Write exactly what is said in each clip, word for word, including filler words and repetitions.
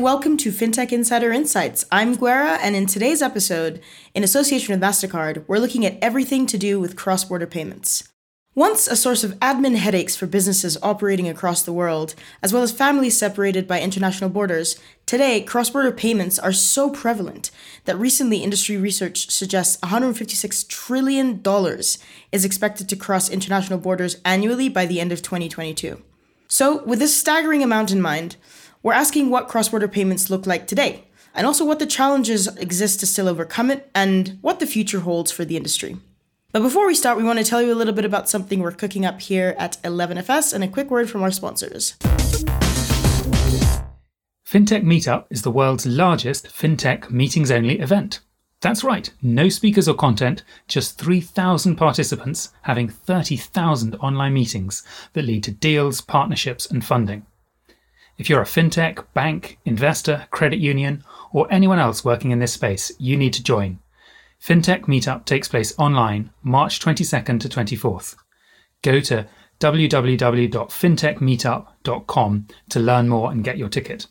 and welcome to FinTech Insider Insights. I'm Gwera, and in today's episode, in association with MasterCard, we're looking at everything to do with cross-border payments. Once a source of admin headaches for businesses operating across the world, as well as families separated by international borders, today cross-border payments are so prevalent that recently industry research suggests one hundred fifty-six trillion dollars is expected to cross international borders annually by the end of twenty twenty-two. So, with this staggering amount in mind, we're asking what cross-border payments look like today, and also what the challenges exist to still overcome it, and what the future holds for the industry. But before we start, we want to tell you a little bit about something we're cooking up here at eleven F S and a quick word from our sponsors. Fintech Meetup is the world's largest fintech meetings-only event. That's right, no speakers or content, just three thousand participants having thirty thousand online meetings that lead to deals, partnerships, and funding. If you're a fintech, bank, investor, credit union, or anyone else working in this space, you need to join. Fintech Meetup takes place online March twenty-second to twenty-fourth. Go to w w w dot fintech meetup dot com to learn more and get your ticket.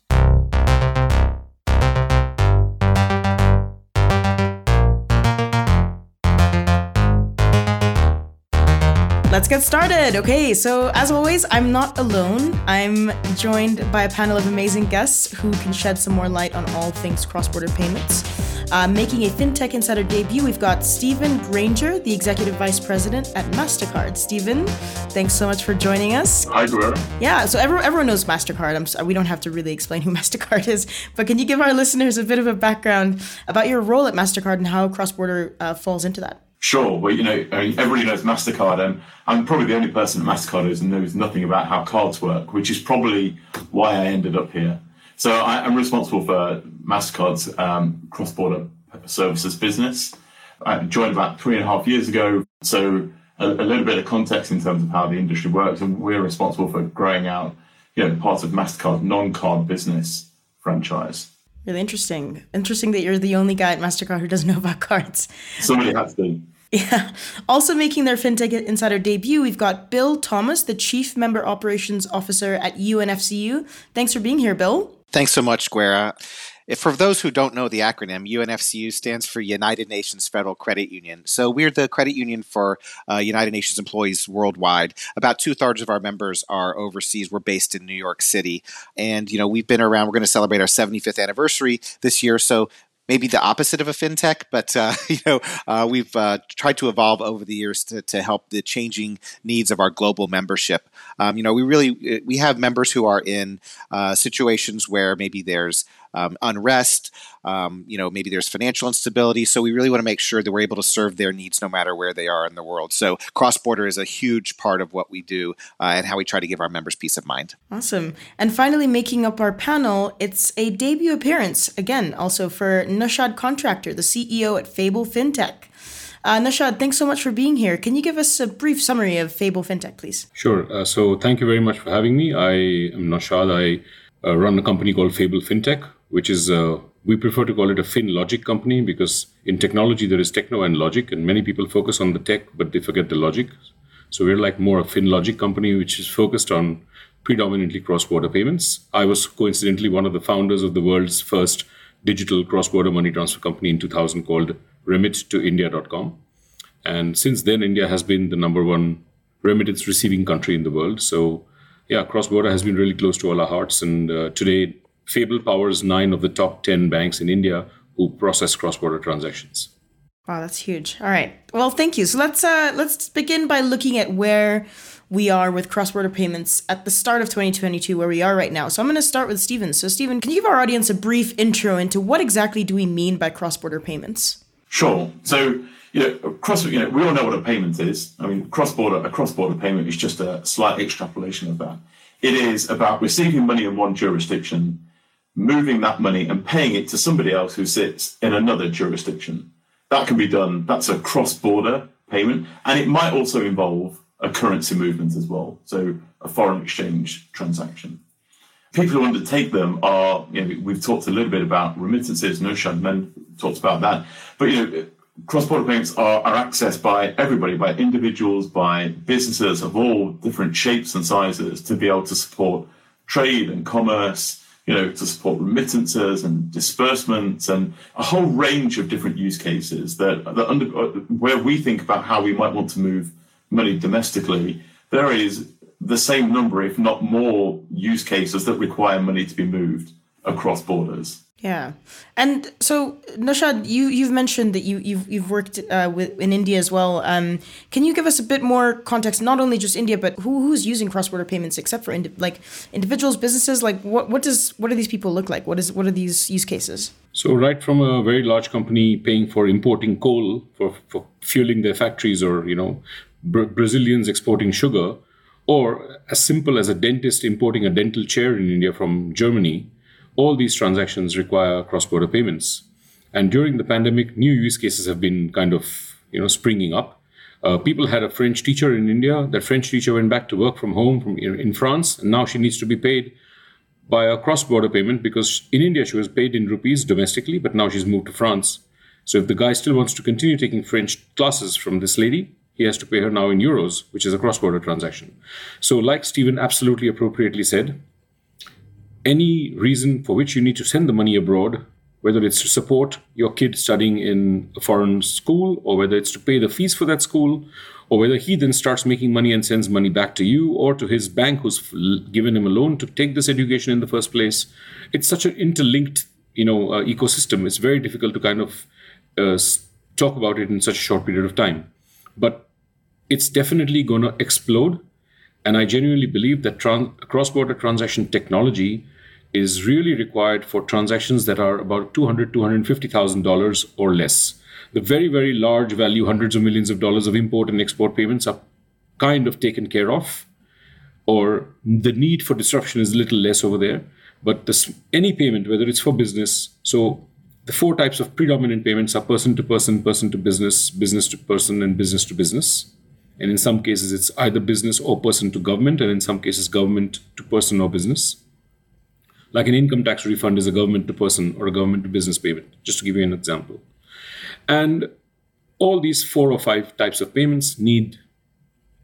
Let's get started. Okay, so as always, I'm not alone. I'm joined by a panel of amazing guests who can shed some more light on all things cross-border payments. Uh, making a FinTech Insider debut, we've got Stephen Grainger, the Executive Vice President at MasterCard. Stephen, thanks so much for joining us. Hi, Gwera. Yeah, so everyone, everyone knows MasterCard. I'm so, we don't have to really explain who MasterCard is, but can you give our listeners a bit of a background about your role at MasterCard and how cross-border uh, falls into that? Sure. Well, you know, I mean, everybody knows MasterCard, and I'm probably the only person at MasterCard who knows nothing about how cards work, which is probably why I ended up here. So I, I'm responsible for MasterCard's um, cross-border services business. I joined about three and a half years ago. So a, a little bit of context in terms of how the industry works. And we're responsible for growing out, you know, parts of MasterCard's non-card business franchise. Really interesting. Interesting that you're the only guy at MasterCard who doesn't know about cards. Somebody has to. Yeah. Also making their FinTech Insider debut, we've got Bill Thomas, the Chief Member Operations Officer at U N F C U. Thanks for being here, Bill. Thanks so much, Gwera. For those who don't know the acronym, U N F C U stands for United Nations Federal Credit Union. So we're the credit union for uh, United Nations employees worldwide. About two-thirds of our members are overseas. We're based in New York City. And, you know, we've been around. We're going to celebrate our seventy-fifth anniversary this year. So maybe the opposite of a fintech, but uh, you know, uh, we've uh, tried to evolve over the years to, to help the changing needs of our global membership. Um, you know, we really we have members who are in uh, situations where maybe there's um, unrest, um, you know, maybe there's financial instability. So we really want to make sure that we're able to serve their needs no matter where they are in the world. So cross-border is a huge part of what we do uh, and how we try to give our members peace of mind. Awesome. And finally, making up our panel, it's a debut appearance again, also for Naushad Contractor, the C E O at Fable FinTech. Uh, Naushad, thanks so much for being here. Can you give us a brief summary of Fable FinTech, please? Sure. Uh, so thank you very much for having me. I am Naushad. I uh, run a company called Fable FinTech, which is, uh, we prefer to call it a FinLogic company because in technology there is techno and logic, and many people focus on the tech, but they forget the logic. So we're like more a FinLogic company, which is focused on predominantly cross-border payments. I was coincidentally one of the founders of the world's first digital cross-border money transfer company in two thousand called Remit to India dot com. And since then, India has been the number one remittance receiving country in the world. So yeah, cross-border has been really close to all our hearts. And uh, today, Fable powers nine of the top ten banks in India who process cross-border transactions. Wow, that's huge. All right. Well, thank you. So let's uh, let's begin by looking at where we are with cross-border payments at the start of twenty twenty-two, where we are right now. So I'm going to start with Stephen. So Stephen, can you give our audience a brief intro into what exactly do we mean by cross-border payments? Sure. So, you know, cross, you know, we all know what a payment is. I mean, cross-border, a cross-border payment is just a slight extrapolation of that. It is about receiving money in one jurisdiction, moving that money and paying it to somebody else who sits in another jurisdiction. That can be done. That's a cross-border payment. And it might also involve a currency movement as well, so a foreign exchange transaction. People who undertake them are, you know, we've talked a little bit about remittances, Naushad Men talked about that, but you know, cross-border payments are, are accessed by everybody, by individuals, by businesses of all different shapes and sizes to be able to support trade and commerce, you know, to support remittances and disbursements and a whole range of different use cases that, that under, where we think about how we might want to move money domestically, there is the same number, if not more, use cases that require money to be moved across borders. Yeah. And so, Naushad, you, you've mentioned that you, you've you've worked uh, with, in India as well. Um, can you give us a bit more context, not only just India, but who who's using cross-border payments except for indi- like individuals, businesses? Like what, what does what do these people look like? What is what are these use cases? So right from a very large company paying for importing coal for, for fueling their factories, or, you know, Bra- Brazilians exporting sugar, or as simple as a dentist importing a dental chair in India from Germany, all these transactions require cross-border payments. And during the pandemic, new use cases have been kind of, you know, springing up. Uh, people had a French teacher in India. That French teacher went back to work from home from in France, and now she needs to be paid by a cross-border payment, because in India she was paid in rupees domestically, but now she's moved to France. So if the guy still wants to continue taking French classes from this lady, he has to pay her now in euros, which is a cross-border transaction. So like Stephen absolutely appropriately said, any reason for which you need to send the money abroad, whether it's to support your kid studying in a foreign school, or whether it's to pay the fees for that school, or whether he then starts making money and sends money back to you or to his bank who's given him a loan to take this education in the first place, it's such an interlinked, you know, uh, ecosystem. It's very difficult to kind of uh, talk about it in such a short period of time. But it's definitely going to explode. And I genuinely believe that trans- cross-border transaction technology is really required for transactions that are about two hundred thousand dollars, two hundred fifty thousand dollars or less. The very, very large value, hundreds of millions of dollars of import and export payments are kind of taken care of, or the need for disruption is a little less over there. But this, any payment, whether it's for business, so the four types of predominant payments are person-to-person, person-to-business, business-to-person, and business-to-business. And in some cases, it's either business or person to government, and in some cases, government to person or business. Like an income tax refund is a government to person or a government to business payment, just to give you an example. And all these four or five types of payments need,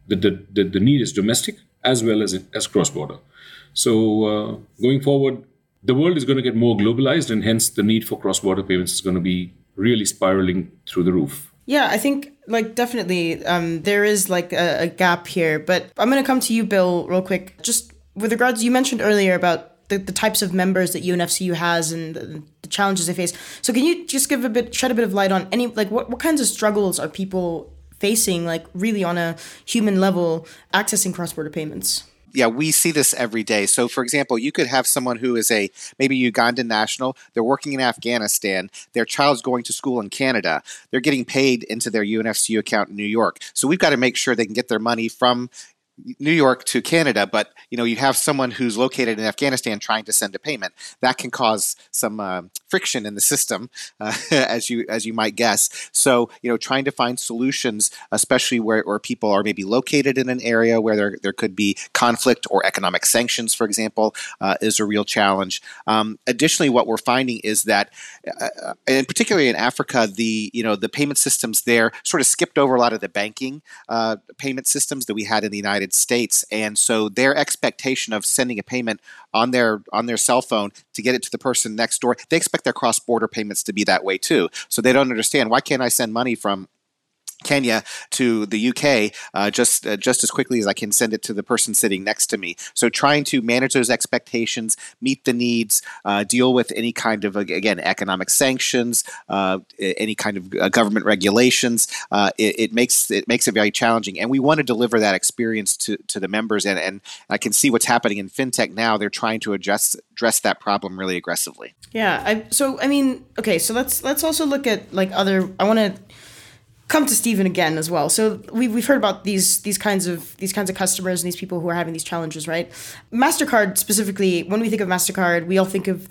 the, the, the, the need is domestic as well as, as cross-border. So uh, going forward, the world is going to get more globalized, and hence the need for cross-border payments is going to be really spiraling through the roof. Yeah, I think like definitely um, there is like a, a gap here, but I'm going to come to you, Bill, real quick. Just with regards, you mentioned earlier about the, the types of members that U N F C U has and the, the challenges they face. So can you just give a bit, shed a bit of light on any, like what, what kinds of struggles are people facing, like really on a human level, accessing cross-border payments? Yeah, we see this every day. So, for example, you could have someone who is a maybe Ugandan national. They're working in Afghanistan. Their child's going to school in Canada. They're getting paid into their U N F C U account in New York. So we've got to make sure they can get their money from New York to Canada, but you know, you have someone who's located in Afghanistan trying to send a payment. That can cause some uh, friction in the system, uh, as you as you might guess. So, you know, trying to find solutions, especially where, where people are maybe located in an area where there, there could be conflict or economic sanctions, for example, uh, is a real challenge. Um, additionally, what we're finding is that, uh, and particularly in Africa, the you know the payment systems there sort of skipped over a lot of the banking uh, payment systems that we had in the United States, and so their expectation of sending a payment on their on their cell phone to get it to the person next door, they expect their cross-border payments to be that way too. So they don't understand, why can't I send money from Kenya to the U K uh, just uh, just as quickly as I can send it to the person sitting next to me? So trying to manage those expectations, meet the needs, uh, deal with any kind of, again, economic sanctions, uh, any kind of uh, government regulations, uh, it, it makes it makes it very challenging. And we want to deliver that experience to, to the members. And, and I can see what's happening in fintech now. They're trying to address address that problem really aggressively. Yeah. I, so, I mean, okay, so let's let's also look at like other, I want to come to Stephen again as well. So we've we've heard about these these kinds of these kinds of customers and these people who are having these challenges, right? MasterCard specifically, when we think of MasterCard, we all think of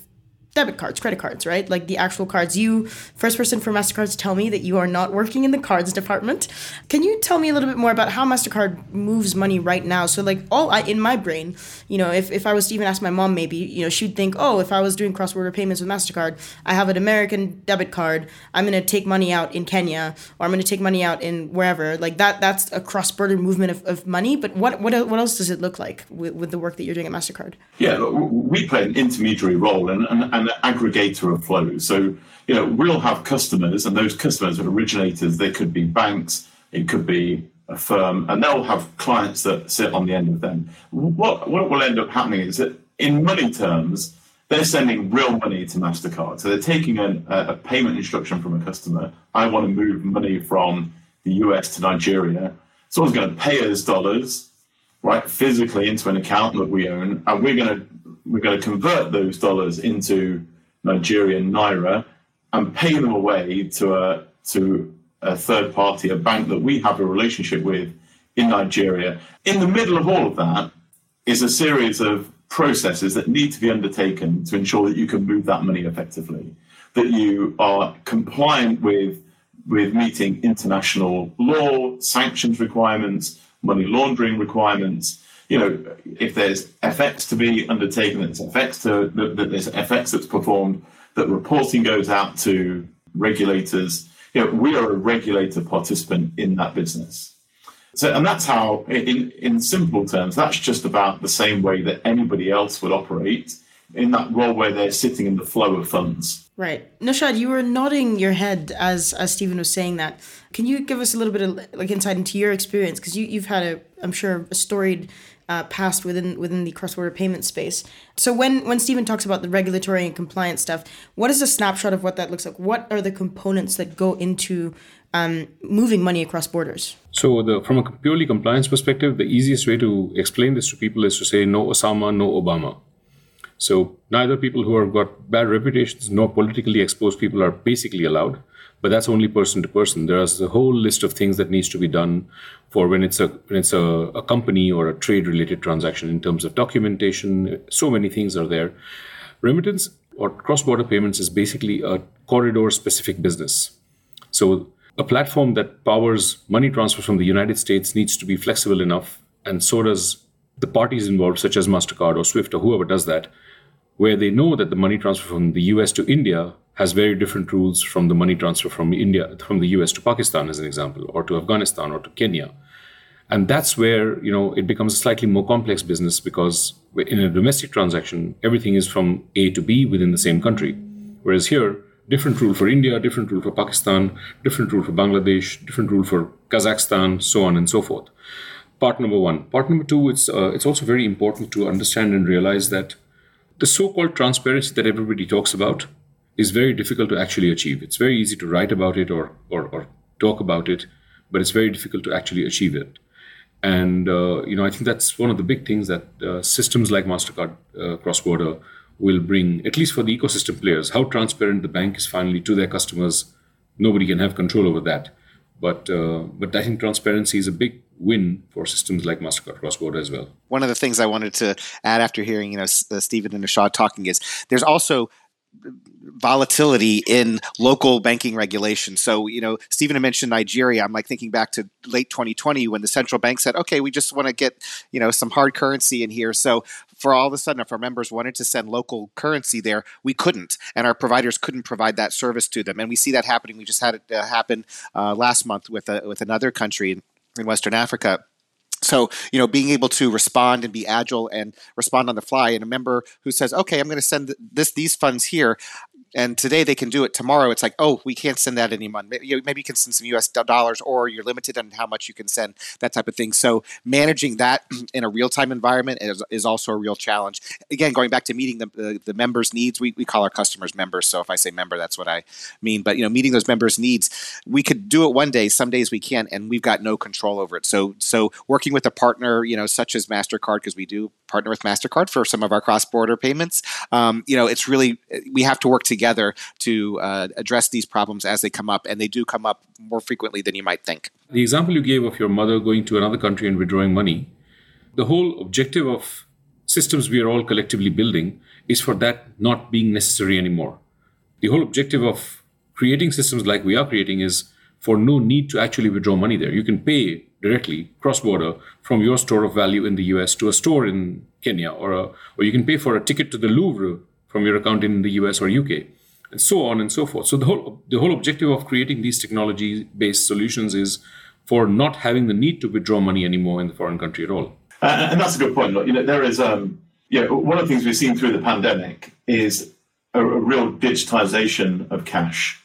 debit cards, credit cards, right? Like the actual cards. You, first person for MasterCard to tell me that you are not working in the cards department. Can you tell me a little bit more about how MasterCard moves money right now? So like all I, in my brain, you know, if, if I was to even ask my mom, maybe, you know, she'd think, oh, if I was doing cross-border payments with MasterCard, I have an American debit card. I'm going to take money out in Kenya, or I'm going to take money out in wherever. Like that, that's a cross-border movement of, of money. But what, what, what else does it look like with, with the work that you're doing at MasterCard? Yeah, look, we play an intermediary role and, and, and an aggregator of flows. So, you know, we'll have customers, and those customers are originators. They could be banks, it could be a firm, and they'll have clients that sit on the end of them. What, what will end up happening is that in money terms, they're sending real money to MasterCard. So they're taking an, a payment instruction from a customer. I want to move money from the U S to Nigeria. Someone's going to pay us dollars, right, physically into an account that we own, and we're going to we're going to convert those dollars into Nigerian naira and pay them away to a to a third party, a bank that we have a relationship with in Nigeria. In the middle of all of that is a series of processes that need to be undertaken to ensure that you can move that money effectively, that you are compliant with with meeting international law, sanctions requirements, money laundering requirements. You know, if there's F X to be undertaken, there's F X to that there's F X that's performed, that reporting goes out to regulators. You know, we are a regulator participant in that business. So, and that's how, in in simple terms, that's just about the same way that anybody else would operate in that role where they're sitting in the flow of funds. Right. Naushad, you were nodding your head as as Stephen was saying that. Can you give us a little bit of like insight into your experience? Because you, you've had, a, I'm sure, a storied uh, past within within the cross-border payment space. So when, when Stephen talks about the regulatory and compliance stuff, what is a snapshot of what that looks like? What are the components that go into um, moving money across borders? So the, from a purely compliance perspective, the easiest way to explain this to people is to say no Osama, no Obama. So neither people who have got bad reputations nor politically exposed people are basically allowed, but that's only person to person. There's a whole list of things that needs to be done for when it's a when it's a, a company or a trade-related transaction in terms of documentation. So many things are there. Remittance or cross-border payments is basically a corridor-specific business. So a platform that powers money transfer from the United States needs to be flexible enough, and so does the parties involved, such as MasterCard or SWIFT or whoever does that, where they know that the money transfer from the U S to India has very different rules from the money transfer from India, from the U S to Pakistan, as an example, or to Afghanistan or to Kenya. And that's where, you know, it becomes a slightly more complex business, because in a domestic transaction, everything is from A to B within the same country. Whereas here, different rule for India, different rule for Pakistan, different rule for Bangladesh, different rule for Kazakhstan, so on and so forth. Part number one. Part number two, it's, uh, it's also very important to understand and realize that the so-called transparency that everybody talks about is very difficult to actually achieve. It's very easy to write about it or or, or talk about it, but it's very difficult to actually achieve it. And uh, you know, I think that's one of the big things that uh, systems like MasterCard uh, Cross-Border will bring, at least for the ecosystem players. How transparent the bank is finally to their customers, nobody can have control over that. But uh, but I think transparency is a big win for systems like MasterCard Cross-Border as well. One of the things I wanted to add after hearing you know Stephen and Naushad talking is there's also volatility in local banking regulation. So, you know, Stephen had mentioned Nigeria. I'm like thinking back to late twenty twenty when the central bank said, okay, we just want to get, you know, some hard currency in here. So for all of a sudden, if our members wanted to send local currency there, we couldn't, and our providers couldn't provide that service to them. And we see that happening. We just had it uh, happen uh, last month with a, with another country in Western Africa. So, you know, being able to respond and be agile and respond on the fly, and a member who says, okay, I'm going to send this these funds here, and today they can do it. Tomorrow it's like, oh, we can't send that anymore. Maybe you can send some U S dollars, or you're limited on how much you can send, that type of thing. So managing that in a real-time environment is, is also a real challenge. Again, going back to meeting the, the, the members' needs, we, we call our customers members. So if I say member, that's what I mean. But, you know, meeting those members' needs, we could do it one day. Some days we can't, and we've got no control over it. So so working with a partner, you know, such as MasterCard, because we do partner with MasterCard for some of our cross-border payments, um, you know, it's really, we have to work together together to uh, address these problems as they come up, and they do come up more frequently than you might think. The example you gave of your mother going to another country and withdrawing money, the whole objective of systems we are all collectively building is for that not being necessary anymore. The whole objective of creating systems like we are creating is for no need to actually withdraw money there. You can pay directly cross-border from your store of value in the U S to a store in Kenya, or a, or you can pay for a ticket to the Louvre from your account in the U S or U K, and so on and so forth. So the whole the whole objective of creating these technology-based solutions is for not having the need to withdraw money anymore in the foreign country at all. Uh, and that's a good point. Look, you know, there is um, yeah. One of the things we've seen through the pandemic is a, a real digitization of cash.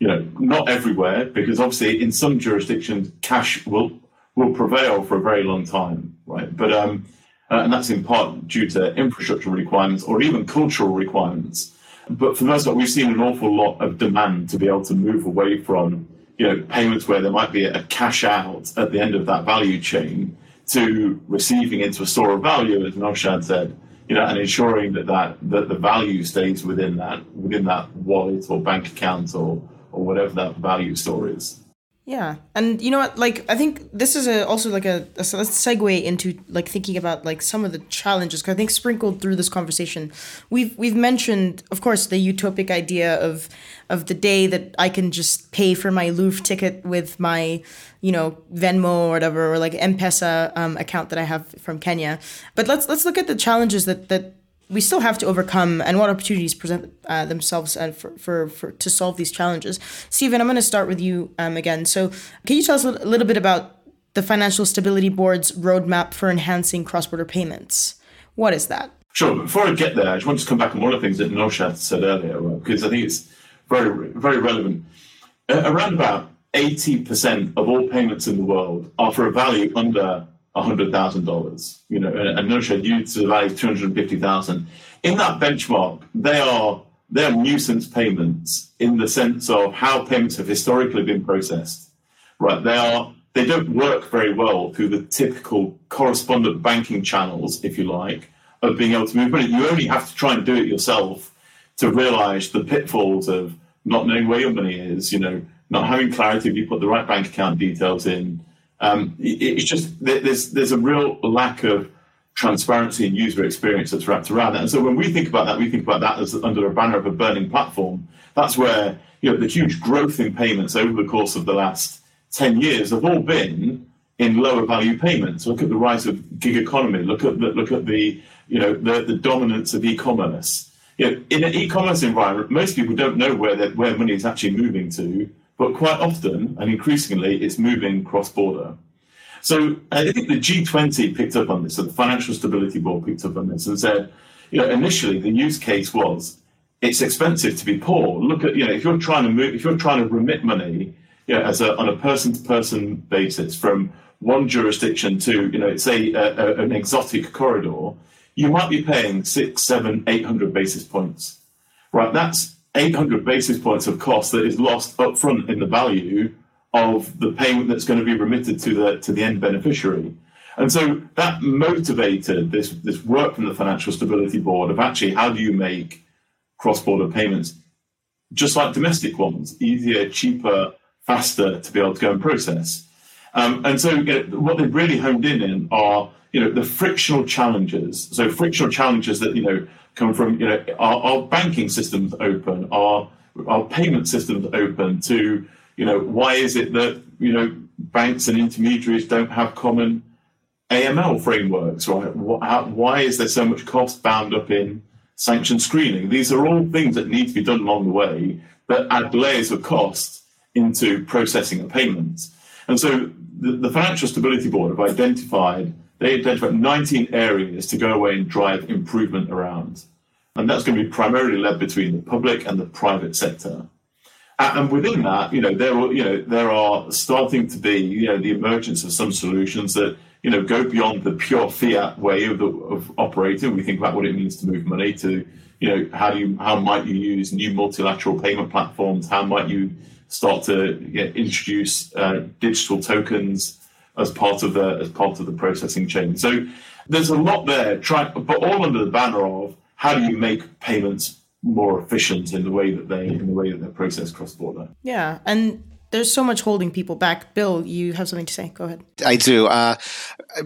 You know, not everywhere, because obviously in some jurisdictions cash will will prevail for a very long time, right? But um, uh, and that's in part due to infrastructure requirements or even cultural requirements. But for the most part, we've seen an awful lot of demand to be able to move away from, you know, payments where there might be a cash out at the end of that value chain to receiving into a store of value, as Naushad said, you know, and ensuring that, that that the value stays within that within that wallet or bank account or or whatever that value store is. Yeah. And you know what, like, I think this is a, also like a, a segue into like thinking about like some of the challenges, because I think sprinkled through this conversation, we've we've mentioned, of course, the utopic idea of of the day that I can just pay for my Louvre ticket with my, you know, Venmo or whatever, or like M-Pesa um, account that I have from Kenya. But let's let's look at the challenges that that we still have to overcome, and what opportunities present uh, themselves uh, for, for, for to solve these challenges. Stephen, I'm going to start with you um, again. So can you tell us a little bit about the Financial Stability Board's roadmap for enhancing cross-border payments? What is that? Sure. Before I get there, I just want to come back on one of the things that Naushad said earlier, because I think it's very, very relevant. Uh, around about eighty percent of all payments in the world are for a value under one hundred thousand dollars, you know, and Naushad, you to the value of two hundred fifty thousand dollars. In that benchmark, they are they are nuisance payments in the sense of how payments have historically been processed, right? They are they don't work very well through the typical correspondent banking channels, if you like, of being able to move money. You only have to try and do it yourself to realise the pitfalls of not knowing where your money is, you know, not having clarity if you put the right bank account details in. Um, it's just there's there's a real lack of transparency and user experience that's wrapped around that. And so when we think about that, we think about that as under a banner of a burning platform. That's where, you know, the huge growth in payments over the course of the last ten years have all been in lower value payments. Look at the rise of gig economy. Look at the, look at the you know the, the dominance of e-commerce. You know, in an e-commerce environment, most people don't know where where money is actually moving to. But quite often, and increasingly, it's moving cross-border. So I think the G twenty picked up on this, so the Financial Stability Board picked up on this and said, you know, initially the use case was it's expensive to be poor. Look at, you know, if you're trying to move, if you're trying to remit money, you know, as a, on a person-to-person basis from one jurisdiction to, you know, say a, a, an exotic corridor, you might be paying six, seven, eight hundred basis points, right? That's eight hundred basis points of cost that is lost upfront in the value of the payment that's going to be remitted to the to the end beneficiary. And so that motivated this, this work from the Financial Stability Board of actually how do you make cross-border payments, just like domestic ones, easier, cheaper, faster to be able to go and process. Um, and so you know, what they've really honed in in are, you know, the frictional challenges. So frictional challenges that, you know, come from, you know, our, our banking systems open, our our payment systems open to, you know, why is it that, you know, banks and intermediaries don't have common A M L frameworks, right? Why is there so much cost bound up in sanction screening? These are all things that need to be done along the way that add layers of cost into processing a payment. And so the, the Financial Stability Board have identified They identified nineteen areas to go away and drive improvement around. And that's going to be primarily led between the public and the private sector. And within that, you know, there are, you know, there are starting to be, you know, the emergence of some solutions that, you know, go beyond the pure fiat way of, the, of operating. We think about what it means to move money to, you know, how do you, how might you use new multilateral payment platforms? How might you start to, you know, introduce uh, digital tokens as part of the as part of the processing chain. So there's a lot there, try, but all under the banner of how do you make payments more efficient in the way that they in the way that they're processed cross border. Yeah, and There's so much holding people back. Bill, you have something to say. Go ahead. I do. Uh,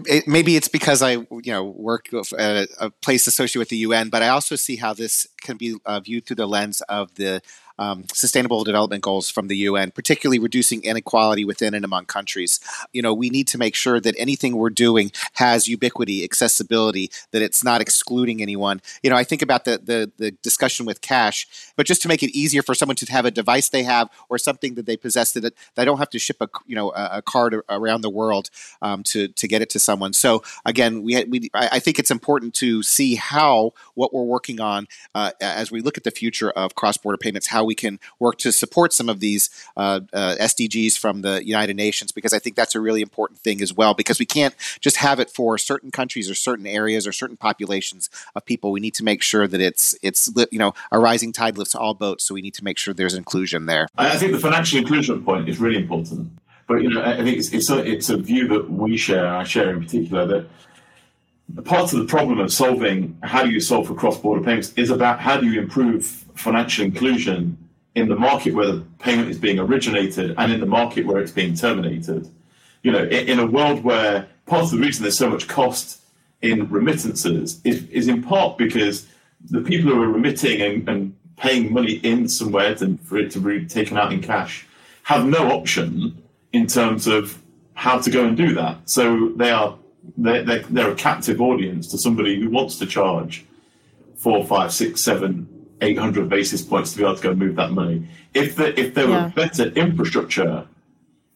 it, maybe it's because I, you know, work at a place associated with the U N, but I also see how this can be uh, viewed through the lens of the um, Sustainable Development Goals from the U N, particularly reducing inequality within and among countries. You know, we need to make sure that anything we're doing has ubiquity, accessibility, that it's not excluding anyone. You know, I think about the the, the discussion with cash, but just to make it easier for someone to have a device they have or something that they possess, that they don't have to ship a you know a, a card around the world um, to to get it to someone. So again, we we I think it's important to see how what we're working on uh, as we look at the future of cross-border payments, how we can work to support some of these uh, uh, S D Gs from the United Nations, because I think that's a really important thing as well. Because we can't just have it for certain countries or certain areas or certain populations of people. We need to make sure that it's it's you know a rising tide lifts all boats. So we need to make sure there's inclusion there. I think the financial inclusion point is really important, but you know, I think it's it's a, it's a view that we share, I share in particular, that part of the problem of solving how do you solve for cross-border payments is about how do you improve financial inclusion in the market where the payment is being originated and in the market where it's being terminated. You know, in, in a world where part of the reason there's so much cost in remittances is, is in part because the people who are remitting and, and paying money in somewhere to, for it to be taken out in cash have no option in terms of how to go and do that. So they are they're, they're, they're a captive audience to somebody who wants to charge four, five, six, seven, eight hundred basis points to be able to go and move that money. If the, if there yeah. were better infrastructure,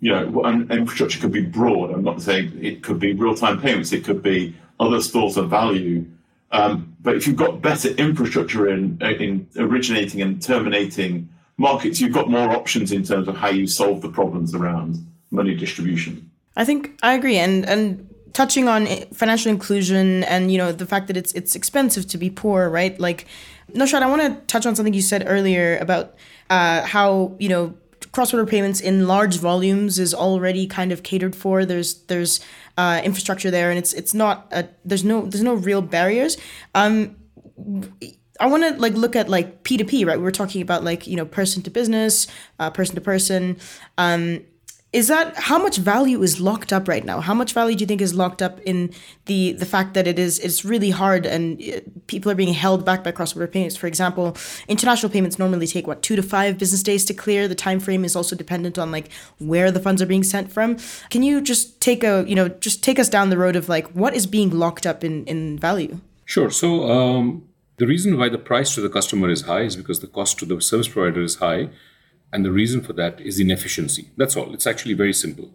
you know, and infrastructure could be broad. I'm not saying it could be real-time payments. It could be other stores of value. Um, but if you've got better infrastructure in, in originating and terminating markets, you've got more options in terms of how you solve the problems around money distribution. I think I agree. And and touching on financial inclusion and, you know, the fact that it's it's expensive to be poor, right? Like, Naushad, I want to touch on something you said earlier about uh, how, you know, cross-border payments in large volumes is already kind of catered for. There's there's uh, infrastructure there, and it's it's not a, there's no there's no real barriers. Um, I want to like look at like P two P, right? We were talking about like you know person to business, uh, person to person. Um, is that how much value is locked up right now? How much value do you think is locked up in the the fact that it is it's really hard and people are being held back by cross-border payments? For example, international payments normally take what two to five business days to clear. The time frame is also dependent on like where the funds are being sent from. Can you just take a you know just take us down the road of like what is being locked up in in value? Sure. So um, the reason why the price to the customer is high is because the cost to the service provider is high. And the reason for that is inefficiency. That's all. It's actually very simple.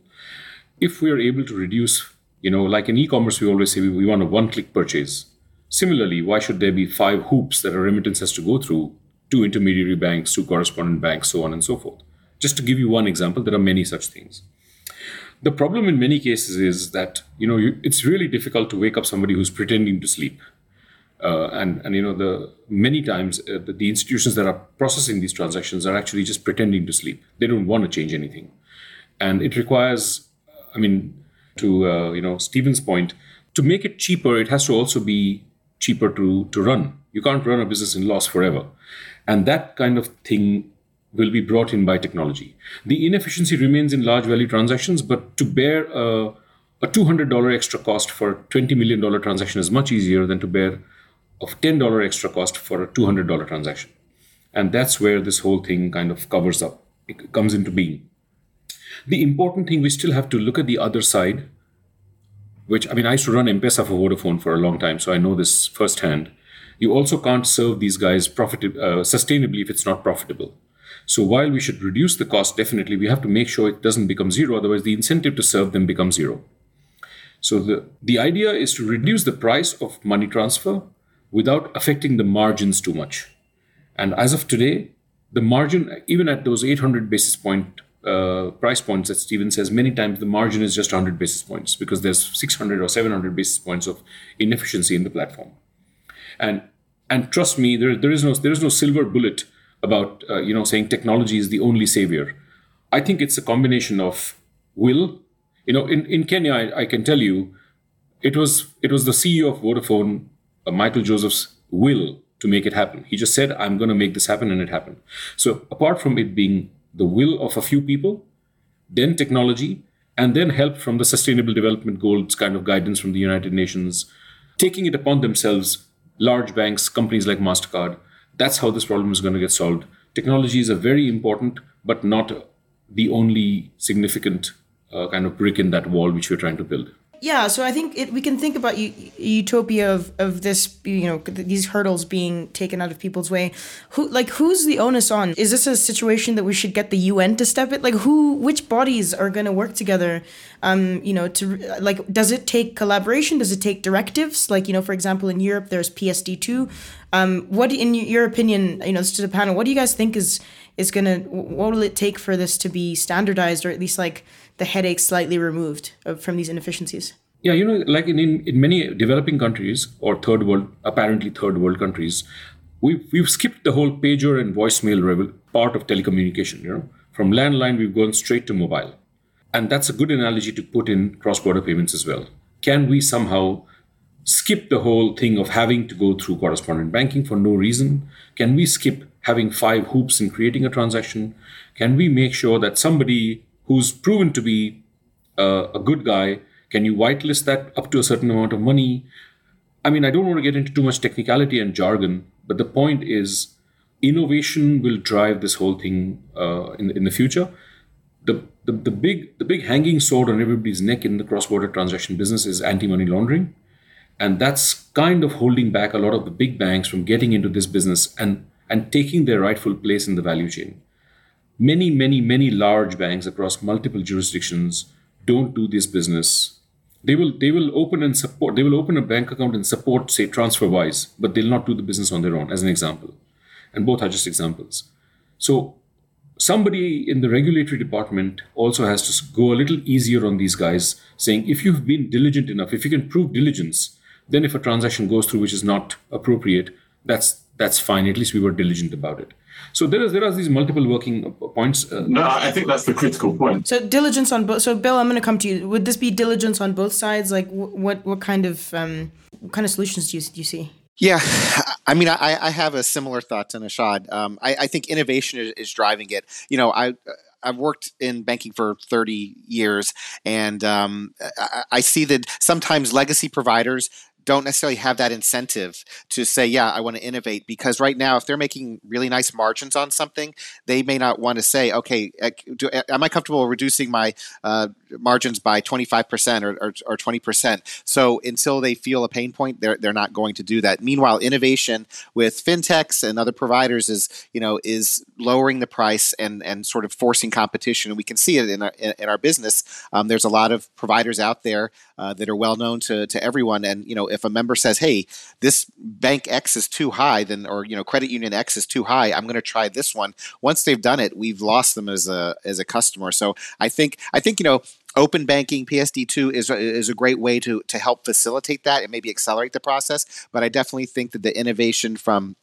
If we are able to reduce, you know, like in e-commerce, we always say we, we want a one-click purchase. Similarly, why should there be five hoops that a remittance has to go through, two intermediary banks, two correspondent banks, so on and so forth? Just to give you one example, there are many such things. The problem in many cases is that, you know, you, it's really difficult to wake up somebody who's pretending to sleep. Uh, and, and, you know, the many times uh, the, the institutions that are processing these transactions are actually just pretending to sleep. They don't want to change anything. And it requires, I mean, to, uh, you know, Stephen's point, to make it cheaper, it has to also be cheaper to, to run. You can't run a business in loss forever. And that kind of thing will be brought in by technology. The inefficiency remains in large value transactions, but to bear a, a two hundred dollars extra cost for a twenty million dollars transaction is much easier than to bear of ten dollars extra cost for a two hundred dollars transaction. And that's where this whole thing kind of covers up. It comes into being. The important thing, we still have to look at the other side, which, I mean, I used to run M-Pesa for Vodafone for a long time, so I know this firsthand. You also can't serve these guys profit, uh, sustainably if it's not profitable. So while we should reduce the cost, definitely, we have to make sure it doesn't become zero. Otherwise, the incentive to serve them becomes zero. So the, the idea is to reduce the price of money transfer without affecting the margins too much. And as of today, the margin, even at those eight hundred basis point uh, price points that Stephen says, many times the margin is just one hundred basis points because there's six hundred or seven hundred basis points of inefficiency in the platform. And and trust me, there there is no there is no silver bullet about uh, you know saying technology is the only savior. I think it's a combination of will. You know, in, in Kenya, I, I can tell you, it was it was the C E O of Vodafone, Michael Joseph's will to make it happen. He just said, I'm going to make this happen, and it happened. So apart from it being the will of a few people, then technology, and then help from the Sustainable Development Goals kind of guidance from the United Nations, taking it upon themselves, large banks, companies like MasterCard. That's how this problem is going to get solved. Technology is a very important, but not the only significant uh, kind of brick in that wall which we're trying to build. Yeah, so I think it, we can think about u- utopia of, of this, you know, these hurdles being taken out of people's way. Who, like, who's the onus on? Is this a situation that we should get the U N to step it? Like, who, which bodies are going to work together? Um, you know, to like, does it take collaboration? Does it take directives? Like, you know, for example, in Europe, there's P S D two. Um, what, in your opinion, you know, to the panel, what do you guys think is is going to, what will it take for this to be standardized, or at least like the headaches slightly removed from these inefficiencies? Yeah, you know, like in, in, in many developing countries or third world, apparently third world countries, we've, we've skipped the whole pager and voicemail revel part of telecommunication, you know, from landline, we've gone straight to mobile. And that's a good analogy to put in cross-border payments as well. Can we somehow skip the whole thing of having to go through correspondent banking for no reason? Can we skip having five hoops in creating a transaction? Can we make sure that somebody who's proven to be uh, a good guy, can you whitelist that up to a certain amount of money? I mean, I don't want to get into too much technicality and jargon, but the point is innovation will drive this whole thing uh, in, in the future. The, the, the, big, the big hanging sword on everybody's neck in the cross-border transaction business is anti-money laundering. And that's kind of holding back a lot of the big banks from getting into this business and, and taking their rightful place in the value chain. Many, many, many large banks across multiple jurisdictions don't do this business. They will they will open and support, they will open a bank account and support, say, TransferWise, but they'll not do the business on their own, as an example. And both are just examples. So somebody in the regulatory department also has to go a little easier on these guys, saying if you've been diligent enough, if you can prove diligence, then if a transaction goes through which is not appropriate, that's that's fine. At least we were diligent about it. So there is there are these multiple working points. Uh, no, I think that's the critical point. So diligence on both. So Bill, I'm going to come to you. Would this be diligence on both sides? Like what what kind of um, what kind of solutions do you do you see? Yeah, I mean, I, I have a similar thought to Naushad. Um, I, I think innovation is, is driving it. You know, I. I've worked in banking for thirty years, and um, I, I see that sometimes legacy providers don't necessarily have that incentive to say, yeah, I want to innovate, because right now, if they're making really nice margins on something, they may not want to say, okay, do, am I comfortable reducing my uh, margins by twenty-five percent or, or, or twenty percent? So until they feel a pain point, they're they're not going to do that. Meanwhile, innovation with fintechs and other providers is, you know, is lowering the price and and sort of forcing competition. And we can see it in our, in our business. Um, there's a lot of providers out there uh, that are well known to to everyone, and you know, if If a member says, hey, this bank X is too high, then, or, you know, credit union X is too high, I'm going to try this one. Once they've done it, we've lost them as a as a customer. So I think, I think, you know, open banking, P S D two is is a great way to to help facilitate that and maybe accelerate the process. But I definitely think that the innovation from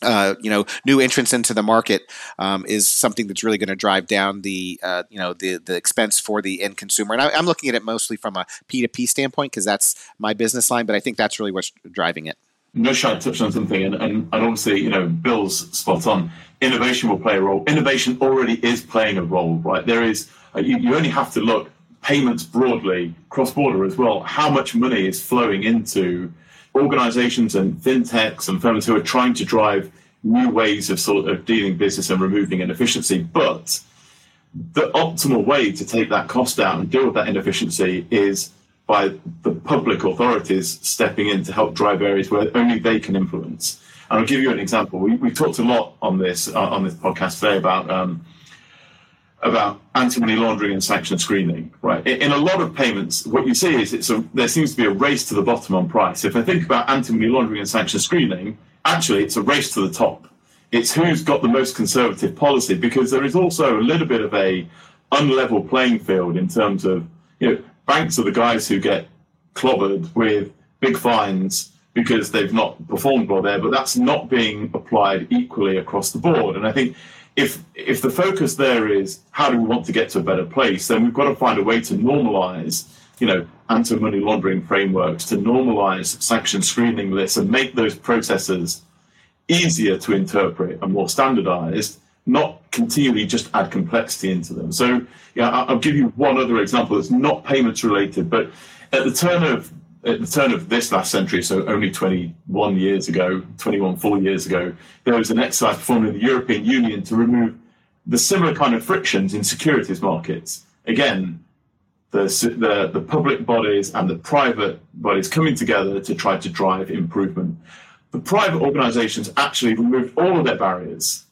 Uh, you know, new entrants into the market um, is something that's really going to drive down the, uh, you know, the the expense for the end consumer. And I, I'm looking at it mostly from a P two P standpoint because that's my business line, but I think that's really what's driving it. Naushad touched on something, and, and, and obviously, you know, Bill's spot on. Innovation will play a role. Innovation already is playing a role, right? There is, uh, you, you only have to look payments broadly, cross-border as well. How much money is flowing into organizations and fintechs and firms who are trying to drive new ways of sort of dealing business and removing inefficiency. But the optimal way to take that cost down and deal with that inefficiency is by the public authorities stepping in to help drive areas where only they can influence. And I'll give you an example. We, we talked a lot on this uh, on this podcast today about um, about anti-money laundering and sanction screening, right? In a lot of payments, what you see is it's a, there seems to be a race to the bottom on price. If I think about anti-money laundering and sanction screening, actually, it's a race to the top. It's who's got the most conservative policy, because there is also a little bit of a unlevel playing field in terms of, you know, banks are the guys who get clobbered with big fines because they've not performed well there, but that's not being applied equally across the board. And I think If if the focus there is how do we want to get to a better place, then we've got to find a way to normalise, you know, anti-money laundering frameworks, to normalise sanction screening lists and make those processes easier to interpret and more standardised, not continually just add complexity into them. So yeah, I'll give you one other example that's not payments related, but at the turn of at the turn of this last century, so only twenty-one years ago, twenty-one, four years ago, there was an exercise performed in the European Union to remove the similar kind of frictions in securities markets. Again, the, the, the public bodies and the private bodies coming together to try to drive improvement. The private organisations actually removed all of their barriers,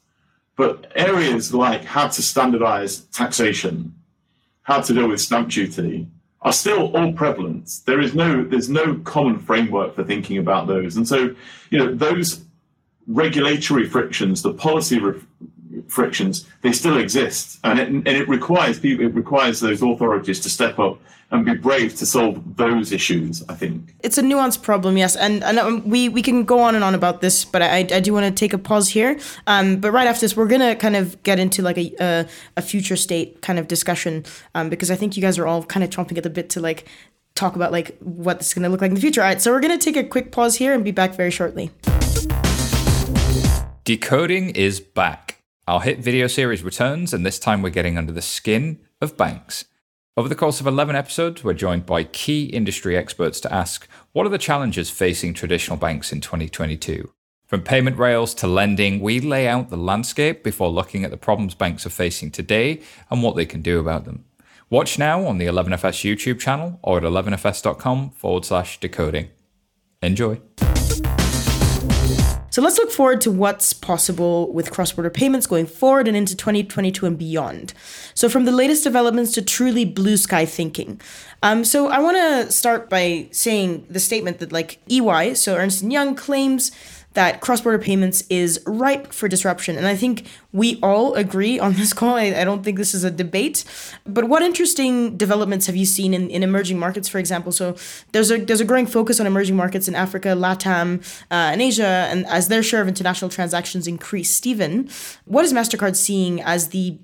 but areas like how to standardise taxation, how to deal with stamp duty, are still all prevalent. There is no, there's no common framework for thinking about those. And so, you know, those regulatory frictions, the policy re- frictions, they still exist. And it, and it requires people, it requires those authorities to step up and be brave to solve those issues, I think. It's a nuanced problem, yes. And, and we, we can go on and on about this, but I, I do want to take a pause here. Um, but right after this, we're going to kind of get into like a, a, a future state kind of discussion, um, because I think you guys are all kind of chomping at the bit to like talk about like what this is going to look like in the future. All right, so we're going to take a quick pause here and be back very shortly. Decoding is back. Our hit video series returns, and this time we're getting under the skin of banks. Over the course of eleven episodes, we're joined by key industry experts to ask, what are the challenges facing traditional banks in twenty twenty-two? From payment rails to lending, we lay out the landscape before looking at the problems banks are facing today and what they can do about them. Watch now on the eleven F S YouTube channel or at eleven F S dot com forward slash decoding. Enjoy. So let's look forward to what's possible with cross-border payments going forward and into twenty twenty-two and beyond. So from the latest developments to truly blue sky thinking. Um, so I want to start by saying the statement that like E Y, so Ernst and Young, claims that cross-border payments is ripe for disruption. And I think we all agree on this call. I, I don't think this is a debate. But what interesting developments have you seen in, in emerging markets, for example? So there's a there's a growing focus on emerging markets in Africa, LATAM, uh, and Asia, and as their share of international transactions increase. Stephen, what is MasterCard seeing as the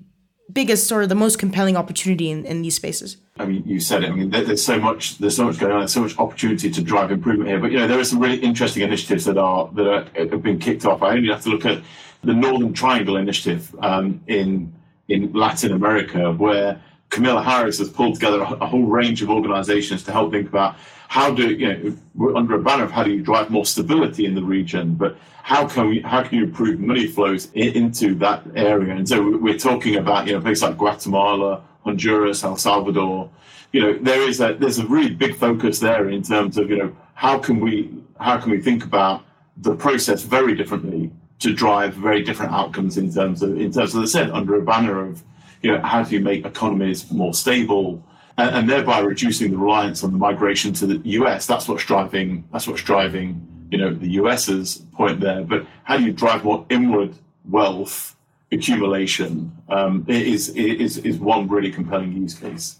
biggest, sort of the most compelling opportunity in, in these spaces? I mean, you said it. I mean, there, there's so much, there's so much going on. There's so much opportunity to drive improvement here. But you know, there are some really interesting initiatives that are that are, have been kicked off. I only have to look at the Northern Triangle Initiative um, in in Latin America, where Camilla Harris has pulled together a, a whole range of organisations to help think about how do you know we're under a banner of how do you drive more stability in the region, but how can we how can you improve money flows in, into that area? And so we're talking about you know places like Guatemala, Honduras, El Salvador. You know, there is a there's a really big focus there in terms of you know how can we how can we think about the process very differently to drive very different outcomes in terms of in terms of, as I said, under a banner of you know how do you make economies more stable and, and thereby reducing the reliance on the migration to the U S. That's what's driving that's what's driving you know the US's point there. But how do you drive more inward wealth accumulation um, is, is is one really compelling use case.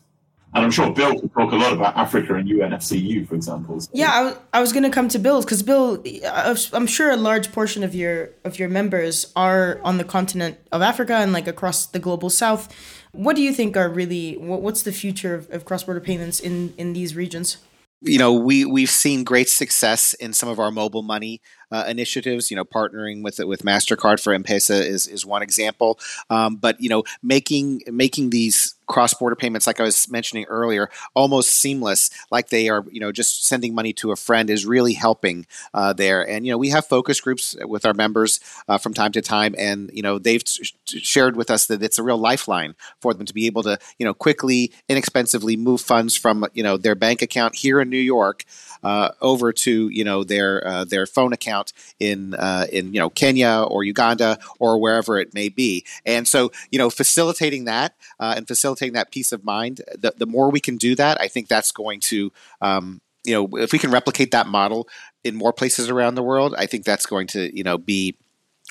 And I'm sure Bill can talk a lot about Africa and U N F C U, for example. So. Yeah, I, w- I was going to come to Bill because Bill, I'm sure a large portion of your of your members are on the continent of Africa and like across the global south. What do you think are really what, what's the future of, of cross-border payments in, in these regions? You know, we we've seen great success in some of our mobile money uh, initiatives. You know, partnering with with MasterCard for M-Pesa is is one example. Um, but you know, making making these cross-border payments, like I was mentioning earlier, almost seamless, like they are, you know, just sending money to a friend is really helping uh, there. And, you know, we have focus groups with our members uh, from time to time. And, you know, they've sh- shared with us that it's a real lifeline for them to be able to, you know, quickly, inexpensively move funds from, you know, their bank account here in New York uh, over to, you know, their uh, their phone account in, uh, in, you know, Kenya or Uganda or wherever it may be. And so, you know, facilitating that uh, and facilitating that peace of mind, the, the more we can do that, I think that's going to, um, you know, if we can replicate that model in more places around the world, I think that's going to, you know, be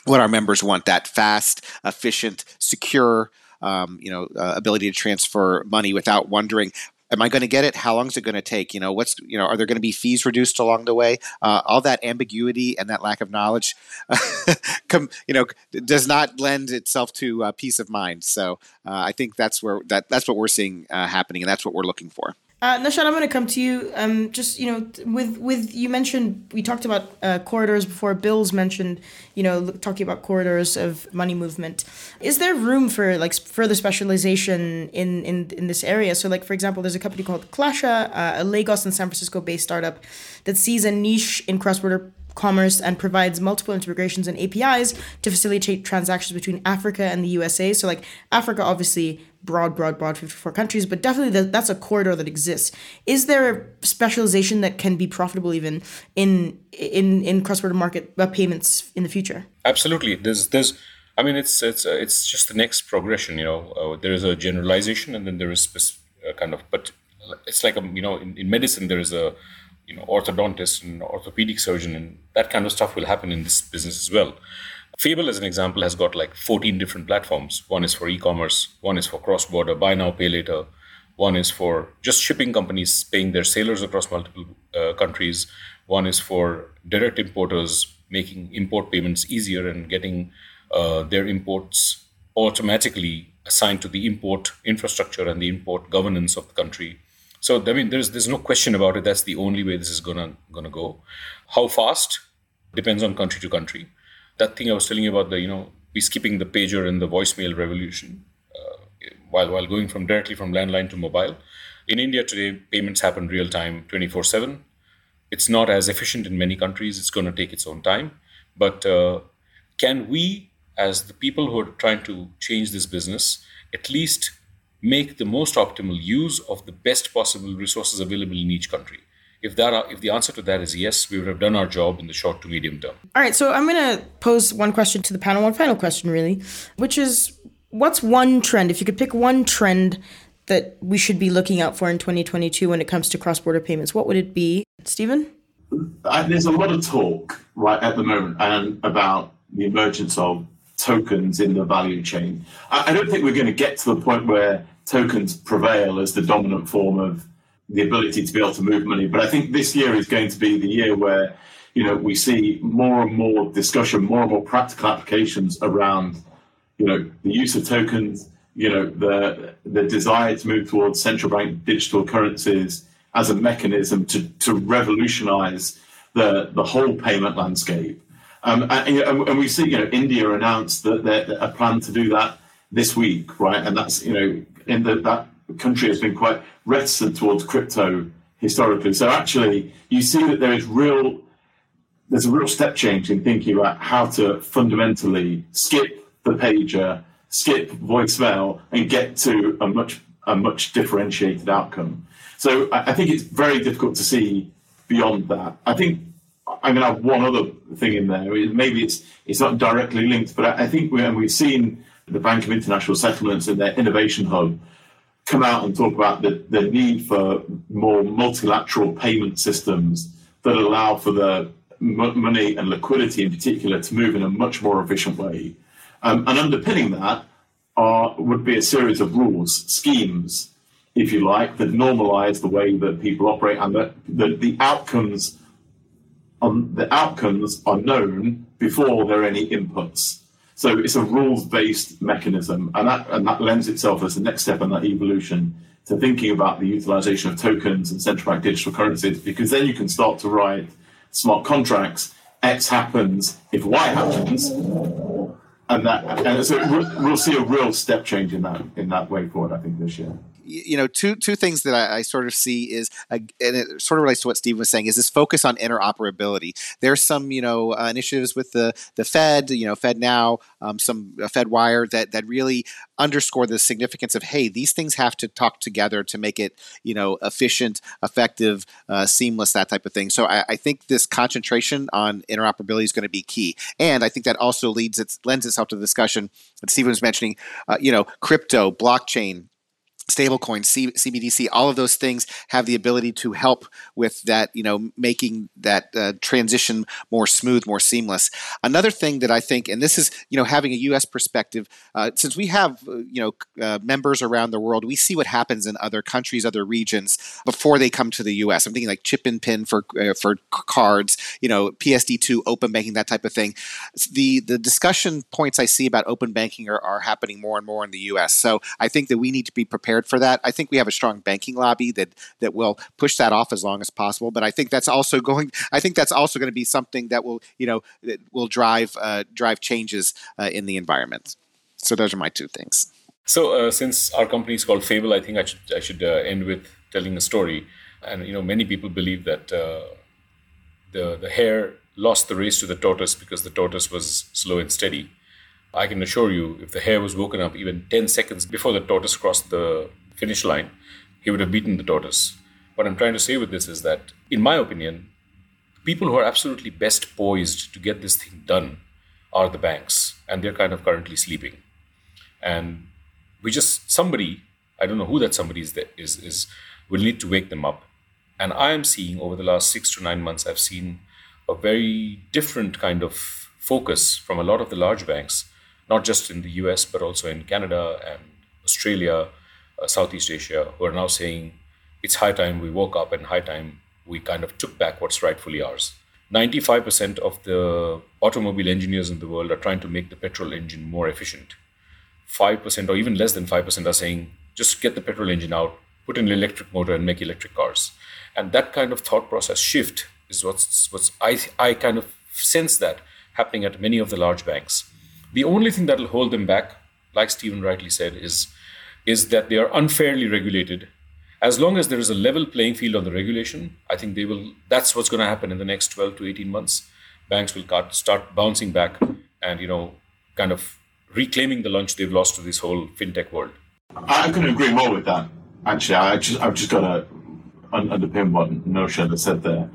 what our members want, that fast, efficient, secure, um, you know, uh, ability to transfer money without wondering, am I going to get it? How long is it going to take? You know, what's you know, are there going to be fees reduced along the way? Uh, all that ambiguity and that lack of knowledge, com, you know, does not lend itself to uh, peace of mind. So uh, I think that's where that that's what we're seeing uh, happening, and that's what we're looking for. Uh, Naushad, I'm going to come to you. Um, just you know, with with you mentioned we talked about uh, corridors before. Bill's mentioned you know talking about corridors of money movement. Is there room for like further specialization in in, in this area? So like for example, there's a company called Klasha, uh, a Lagos and San Francisco-based startup that sees a niche in cross-border commerce and provides multiple integrations and A P Is to facilitate transactions between Africa and the U S A. So like Africa, obviously broad, broad, broad, fifty-four countries, but definitely the, that's a corridor that exists. Is there a specialization that can be profitable even in in in cross-border market payments in the future? Absolutely. There's there's I mean it's it's uh, it's just the next progression. You know, uh, there is a generalization and then there is specific, uh, kind of, but it's like a, you know in, in medicine there is a you know, orthodontist and orthopedic surgeon, and that kind of stuff will happen in this business as well. Fable, as an example, has got like fourteen different platforms. One is for e-commerce, one is for cross-border, buy now, pay later, one is for just shipping companies paying their sailors across multiple uh, countries, one is for direct importers making import payments easier and getting uh, their imports automatically assigned to the import infrastructure and the import governance of the country. So, I mean, there's there's no question about it. That's the only way this is gonna gonna go. How fast depends on country to country. That thing I was telling you about, the you know, we skipping the pager and the voicemail revolution, uh, while while going from directly from landline to mobile. In India today, payments happen real time, twenty-four seven. It's not as efficient in many countries. It's gonna take its own time. But uh, can we, as the people who are trying to change this business, at least make the most optimal use of the best possible resources available in each country? If that, are, if the answer to that is yes, we would have done our job in the short to medium term. All right, so I'm going to pose one question to the panel, one final question really, which is, what's one trend, if you could pick one trend that we should be looking out for in twenty twenty-two when it comes to cross-border payments, what would it be? Stephen? Uh, there's a lot of talk right at the moment um, about the emergence of tokens in the value chain. I, I don't think we're going to get to the point where tokens prevail as the dominant form of the ability to be able to move money. But I think this year is going to be the year where, you know, we see more and more discussion, more and more practical applications around, you know, the use of tokens, you know, the the desire to move towards central bank digital currencies as a mechanism to, to revolutionize the, the whole payment landscape. Um, and, and we see, you know, India announced that they a plan to do that this week, right? And that's, you know, in the, that country has been quite reticent towards crypto historically. So actually, you see that there is real, there's a real step change in thinking about how to fundamentally skip the pager, skip voicemail, and get to a much a much differentiated outcome. So I, I think it's very difficult to see beyond that. I think I'm going to have one other thing in there. Maybe it's it's not directly linked, but I, I think we, and we've seen the Bank of International Settlements and their innovation hub come out and talk about the, the need for more multilateral payment systems that allow for the m- money and liquidity in particular to move in a much more efficient way. Um, and underpinning that are, would be a series of rules, schemes, if you like, that normalise the way that people operate, and that the, the outcomes on the outcomes are known before there are any inputs. So it's a rules-based mechanism, and that, and that lends itself as the next step in that evolution to thinking about the utilization of tokens and central bank digital currencies, because then you can start to write smart contracts. X happens if Y happens, and that, and so we'll, we'll see a real step change in that in that way forward, I think, this year. You know, two two things that I, I sort of see is, uh, and it sort of relates to what Steve was saying, is this focus on interoperability. There's some, you know, uh, initiatives with the the Fed, you know, FedNow, um, some uh, Fedwire that that really underscore the significance of, hey, these things have to talk together to make it, you know, efficient, effective, uh, seamless, that type of thing. So I, I think this concentration on interoperability is going to be key, and I think that also leads it lends itself to the discussion that Stephen was mentioning. Uh, you know, crypto, blockchain, stablecoin, C B D C, all of those things have the ability to help with that, you know, making that uh, transition more smooth, more seamless. Another thing that I think, and this is, you know, having a U S perspective, uh, since we have, you know, uh, members around the world, we see what happens in other countries, other regions before they come to the U S. I'm thinking like chip and pin for uh, for cards, you know, P S D two, open banking, that type of thing. The the discussion points I see about open banking are, are happening more and more in the U S. So I think that we need to be prepared support for that. I think we have a strong banking lobby that that will push that off as long as possible. But I think that's also going. I think that's also going to be something that will, you know, that will drive uh, drive changes uh, in the environment. So those are my two things. So uh, since our company is called Fable, I think I should I should uh, end with telling a story. And you know, many people believe that uh, the the hare lost the race to the tortoise because the tortoise was slow and steady. I can assure you, if the hare was woken up even ten seconds before the tortoise crossed the finish line, he would have beaten the tortoise. What I'm trying to say with this is that, in my opinion, people who are absolutely best poised to get this thing done are the banks, and they're kind of currently sleeping. And we just, somebody, I don't know who that somebody is, that is, is will need to wake them up. And I am seeing, over the last six to nine months, I've seen a very different kind of focus from a lot of the large banks, not just in the U S, but also in Canada and Australia, uh, Southeast Asia, who are now saying, it's high time we woke up and high time we kind of took back what's rightfully ours. ninety-five percent of the automobile engineers in the world are trying to make the petrol engine more efficient. five percent or even less than five percent are saying, just get the petrol engine out, put in an electric motor and make electric cars. And that kind of thought process shift is what's, what's I, I kind of sense that happening at many of the large banks. The only thing that will hold them back, like Stephen rightly said, is, is that they are unfairly regulated. As long as there is a level playing field on the regulation, I think they will. That's what's going to happen in the next twelve to eighteen months. Banks will start bouncing back and, you know, kind of reclaiming the lunch they've lost to this whole fintech world. I couldn't agree more with that. Actually, I just, I've just got to underpin what Naushad has said there.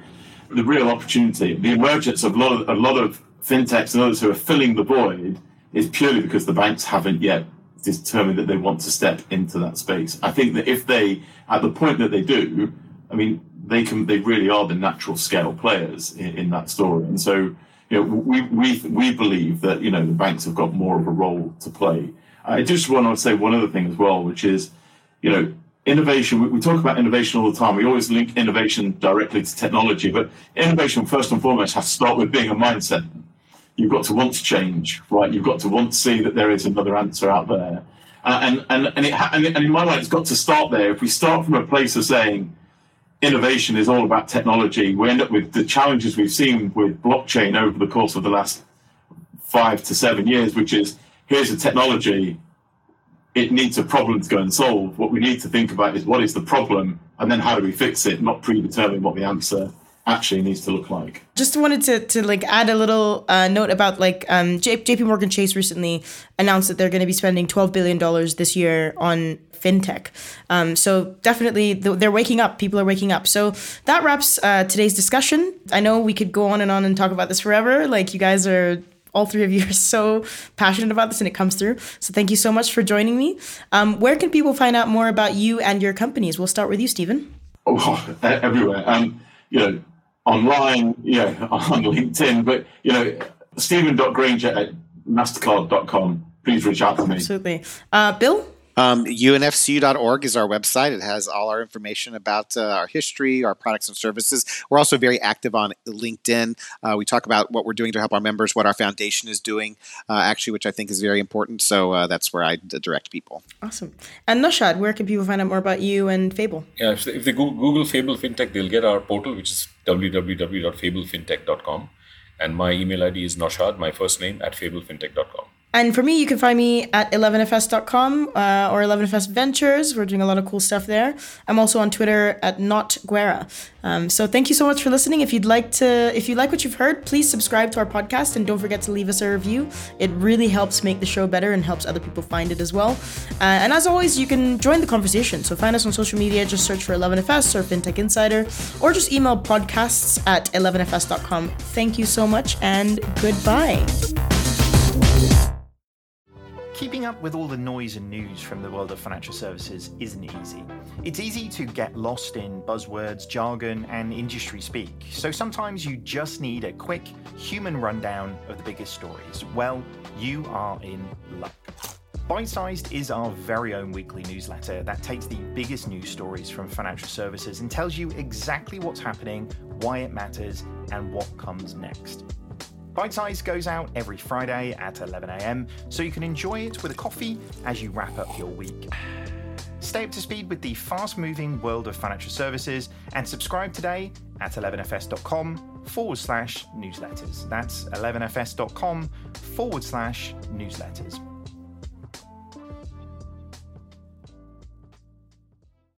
The real opportunity, the emergence of a lot of, a lot of fintechs and others who are filling the void is purely because the banks haven't yet determined that they want to step into that space. I think that if they, at the point that they do, I mean, they can, they really are the natural scale players in, in that story. And so, you know, we we we believe that, you know, the banks have got more of a role to play. I just want to say one other thing as well, which is, you know, innovation. We talk about innovation all the time. We always link innovation directly to technology, but innovation first and foremost has to start with being a mindset. You've got to want to change, right? You've got to want to see that there is another answer out there. Uh, and, and, and, it ha- and in my mind, it's got to start there. If we start from a place of saying innovation is all about technology, we end up with the challenges we've seen with blockchain over the course of the last five to seven years, which is, here's a technology, it needs a problem to go and solve. What we need to think about is what is the problem and then how do we fix it, not predetermine what the answer actually needs to look like. Just wanted to to like add a little uh, note about like um, J- JPMorgan Chase recently announced that they're going to be spending twelve billion dollars this year on fintech. Um, so definitely th- they're waking up. People are waking up. So that wraps uh, today's discussion. I know we could go on and on and talk about this forever. Like you guys are... All three of you are so passionate about this and it comes through. So thank you so much for joining me. Um, where can people find out more about you and your companies? We'll start with you, Stephen. Oh, everywhere. Um, you know, online, yeah, on LinkedIn, but, you know, Stephen dot Grainger at mastercard dot com. Please reach out to me. Absolutely. Uh, Bill? Um, U N F C U dot org is our website. It has all our information about uh, our history, our products and services. We're also very active on LinkedIn. Uh, we talk about what we're doing to help our members, what our foundation is doing, uh, actually, which I think is very important. So uh, that's where I d- direct people. Awesome. And Naushad, where can people find out more about you and Fable? Yeah, if they Google Fable FinTech, they'll get our portal, which is w w w dot fable fintech dot com. And my email I D is Naushad, my first name, at fable fintech dot com. And for me, you can find me at eleven f s dot com uh, or eleven f s Ventures. We're doing a lot of cool stuff there. I'm also on Twitter at NotGwera. Um, so thank you so much for listening. If you'd like to, if you like what you've heard, please subscribe to our podcast and don't forget to leave us a review. It really helps make the show better and helps other people find it as well. Uh, and as always, you can join the conversation. So find us on social media. Just search for eleven F S or FinTech Insider, or just email podcasts at eleven f s dot com. Thank you so much and goodbye. Keeping up with all the noise and news from the world of financial services isn't easy. It's easy to get lost in buzzwords, jargon, and industry speak. So sometimes you just need a quick human rundown of the biggest stories. Well, you are in luck. Bite-Sized is our very own weekly newsletter that takes the biggest news stories from financial services and tells you exactly what's happening, why it matters, and what comes next. Bite Size goes out every Friday at eleven a.m., so you can enjoy it with a coffee as you wrap up your week. Stay up to speed with the fast-moving world of financial services and subscribe today at eleven F S dot com forward slash newsletters. That's eleven F S dot com forward slash newsletters.